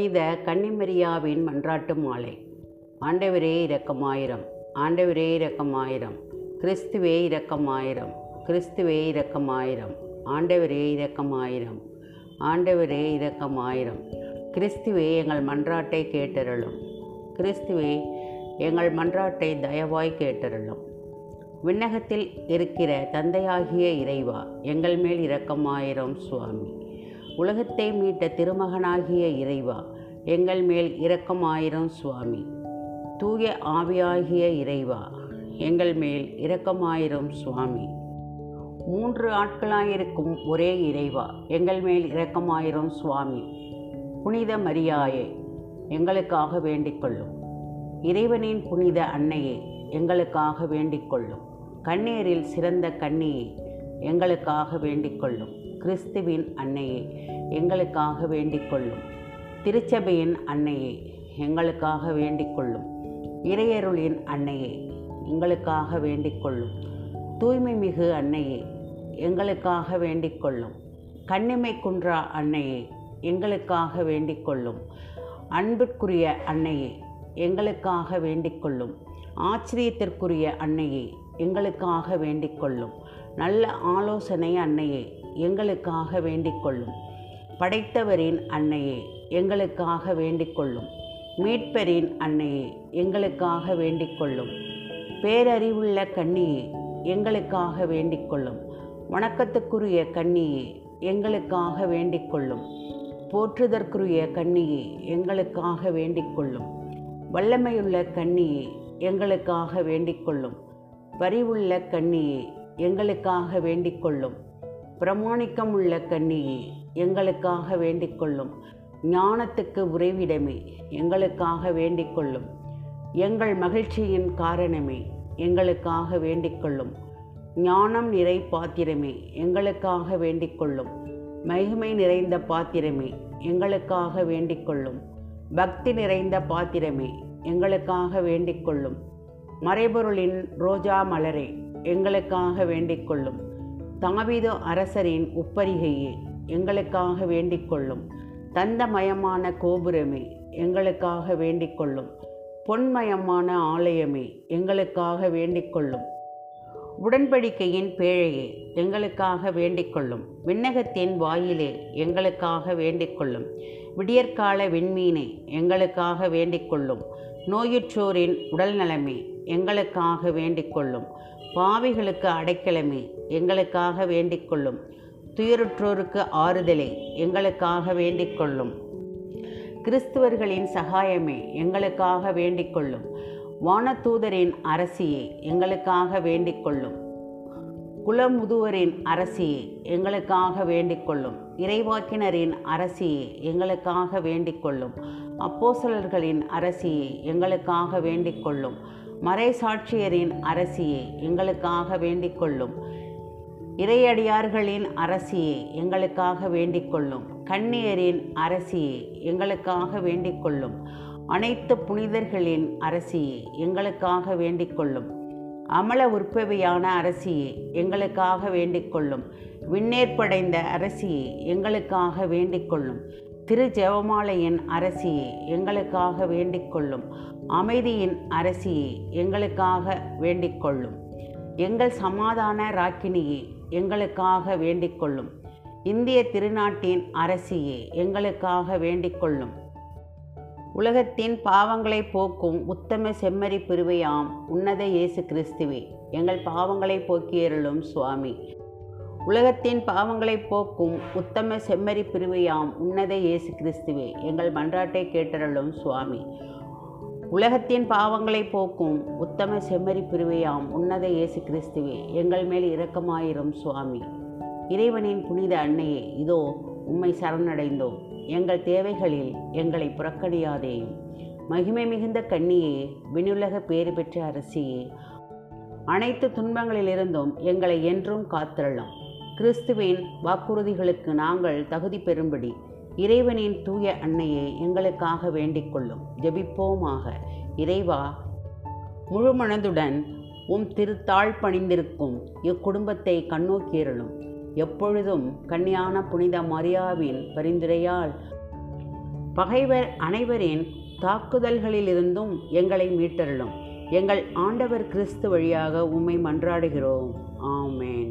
புனித கன்னிமரியாவின் மன்றாட்டு மாலை. ஆண்டவரே இரக்கமாயிரம், ஆண்டவரே இரக்கமாயிரம், கிறிஸ்துவே இரக்கமாயிரம், கிறிஸ்துவே இரக்கமாயிரம், ஆண்டவரே இரக்கமாயிரம், ஆண்டவரே இரக்கமாயிரம். கிறிஸ்துவே எங்கள் மன்றாட்டை கேட்டருளும், கிறிஸ்துவே எங்கள் மன்றாட்டை தயவாய் கேட்டருளும். விண்ணகத்தில் இருக்கிற தந்தையாகிய இறைவா, எங்கள் மேல் இரக்கமாயிரம் சுவாமி. உலகத்தை மீட்ட திருமகனாகிய இறைவா, எங்கள் மேல் இரக்கமாயிரம் சுவாமி. தூய ஆவியாகிய இறைவா, எங்கள் மேல் இரக்கமாயிரம் சுவாமி. மூன்று ஆட்களாயிருக்கும் ஒரே இறைவா, எங்கள் மேல் இரக்கமாயிரம் சுவாமி. புனித மரியாயே, எங்களுக்காக வேண்டிக்கொள்ளும். இறைவனின் புனித அன்னையே, எங்களுக்காக வேண்டிக்கொள்ளும். கண்ணீரில் சிறந்த கன்னியே, எங்களுக்காக வேண்டிக்கொள்ளும். கிறிஸ்துவின் அன்னையே, எங்களுக்காக வேண்டிக்கொள்ளும். திருச்சபையின் அன்னையே, எங்களுக்காக வேண்டிக்கொள்ளும். இறையருளின் அன்னையே, எங்களுக்காக வேண்டிக்கொள்ளும். தூய்மை மிகு அன்னையே, எங்களுக்காக வேண்டிக்கொள்ளும். கன்னிமை குன்றா அன்னையே, எங்களுக்காக வேண்டிக்கொள்ளும். அன்பிற்குரிய அன்னையே, எங்களுக்காக வேண்டிக்கொள்ளும். ஆச்சரியத்திற்குரிய அன்னையே, எங்களுக்காக வேண்டிக்கொள்ளும். நல்ல ஆலோசனை அன்னையே, எங்களுக்காக வேண்டிக்கொள்ளும். படைத்தவரின் அன்னையே, எங்களுக்காக வேண்டிக்கொள்ளும். மீட்பரின் அன்னையே, எங்களுக்காக வேண்டிக்கொள்ளும். பேரறிவுள்ள கன்னியே, எங்களுக்காக வேண்டிக்கொள்ளும். வணக்கத்துக்குரிய கன்னியே, எங்களுக்காக வேண்டிக்கொள்ளும். போற்றுதற்குரிய கன்னியே, எங்களுக்காக வேண்டிக்கொள்ளும். வல்லமையுள்ள கன்னியே, எங்களுக்காக வேண்டிக்கொள்ளும். பரிவுள்ள கன்னியே, எங்களுக்காக வேண்டிக்கொள்ளும். பிரமாணிக்கமுள்ள கன்னியே, எங்களுக்காக வேண்டிக்கொள்ளும். ஞானத்துக்கு உறைவிடமே, எங்களுக்காக வேண்டிக்கொள்ளும். எங்கள் மகிழ்ச்சியின் காரணமே, எங்களுக்காக வேண்டிக்கொள்ளும். ஞானம் நிறை பாத்திரமே, எங்களுக்காக வேண்டிக்கொள்ளும். மகிமை நிறைந்த பாத்திரமே, எங்களுக்காக வேண்டிக்கொள்ளும். பக்தி நிறைந்த பாத்திரமே, எங்களுக்காக வேண்டிக்கொள்ளும். மறைபொருளின் ரோஜா மலரே, எங்களுக்காக வேண்டிக்கொள்ளும். தாவீது அரசரின் உப்பரிகையே, எங்களுக்காக வேண்டிக்கொள்ளும். தந்தமயமான கோபுரமே, எங்களுக்காக வேண்டிக்கொள்ளும். பொன்மயமான ஆலயமே, எங்களுக்காக வேண்டிக்கொள்ளும். உடன்படிக்கையின் பேழையே, எங்களுக்காக வேண்டிக்கொள்ளும். விண்ணகத்தின் வாயிலே, எங்களுக்காக வேண்டிக்கொள்ளும். விடியற்கால விண்மீனே, எங்களுக்காக வேண்டிக்கொள்ளும். நோயுற்றோரின் உடல் நலமே, எங்களுக்காக வேண்டிக்கொள்ளும். பாவிகளுக்கு அடைக்கலமே, எங்களுக்காக வேண்டிக்கொள்ளும். துயருற்றோருக்கு ஆறுதலே, எங்களுக்காக வேண்டிக்கொள்ளும். கிறிஸ்துவர்களின் சகாயமே, எங்களுக்காக வேண்டிக்கொள்ளும். வானதூதரின் அரசியே, எங்களுக்காக வேண்டிக்கொள்ளும். குலமுதுவரின் அரசியே, எங்களுக்காக வேண்டிக்கொள்ளும். இறைவாக்கினரின் அரசியே, எங்களுக்காக வேண்டிக்கொள்ளும். அப்போஸ்தலர்களின் அரசியே, எங்களுக்காக வேண்டிக்கொள்ளும். மறைசாட்சியரின் அரசியே, எங்களுக்காக வேண்டிக்கொள்ளும். இறையடியார்களின் அரசியே, எங்களுக்காக வேண்டிக்கொள்ளும். கன்னியரின் அரசியே, எங்களுக்காக வேண்டிக்கொள்ளும். அனைத்து புனிதர்களின் அரசியே, எங்களுக்காக வேண்டிக்கொள்ளும். அமல உற்பவியான அரசியே, எங்களுக்காக வேண்டிக்கொள்ளும். விண்ணேற்படைந்த அரசியே, எங்களுக்காக வேண்டிக்கொள்ளும். திரு ஜெபமாலையின் அரசியே, எங்களுக்காக வேண்டிக்கொள்ளும். அமைதியின் அரசியே, எங்களுக்காக வேண்டிக்கொள்ளும். எங்கள் சமாதான ராக்கினியே, எங்களுக்காக வேண்டிக்கொள்ளும். இந்திய திருநாட்டின் அரசியே, எங்களுக்காக வேண்டிக்கொள்ளும். உலகத்தின் பாவங்களை போக்கும் உத்தம செம்மறி பிரிவையாம் உன்னத இயேசு கிறிஸ்துவே, எங்கள் பாவங்களை போக்கியருளும் சுவாமி. உலகத்தின் பாவங்களை போக்கும் உத்தம செம்மறி பிரிவையாம் உன்னத இயேசு கிறிஸ்துவே, எங்கள் மன்றாட்டை கேட்டருளும் சுவாமி. உலகத்தின் பாவங்களை போக்கும் உத்தம செம்மறி பிரிவையாம் உன்னத இயேசு கிறிஸ்துவே, எங்கள் மேல் இரக்கமாயிரும் சுவாமி. இறைவனின் புனித அன்னையே, இதோ உம்மை சரணடைந்தோம். எங்கள் தேவைகளில் எங்களை புறக்கணியாதேயும். மகிமை மிகுந்த கன்னியே, விண்ணுலக பேறு பெற்ற அரசியே, அனைத்து துன்பங்களிலிருந்தும் எங்களை என்றும் காத்தருளும். கிறிஸ்துவின் வாக்குறுதிகளுக்கு நாங்கள் தகுதி பெறும்படி இறைவனின் தூய அன்னையை எங்களுக்காக வேண்டிக்கொள்ளும். ஜெபிப்போமாக. இறைவா, முழு மனதுடன் உம் திருத்தாள் பணிந்திருக்கும் இக்குடும்பத்தை கண்ணோக்கியருளும். எப்பொழுதும் கன்னியான புனித மரியாவின் பரிந்துரையால் பகைவர் அனைவரின் தாக்குதல்களிலிருந்தும் எங்களை மீட்டருளும். எங்கள் ஆண்டவர் கிறிஸ்து வழியாக உம்மை மன்றாடுகிறோம். ஆமேன்.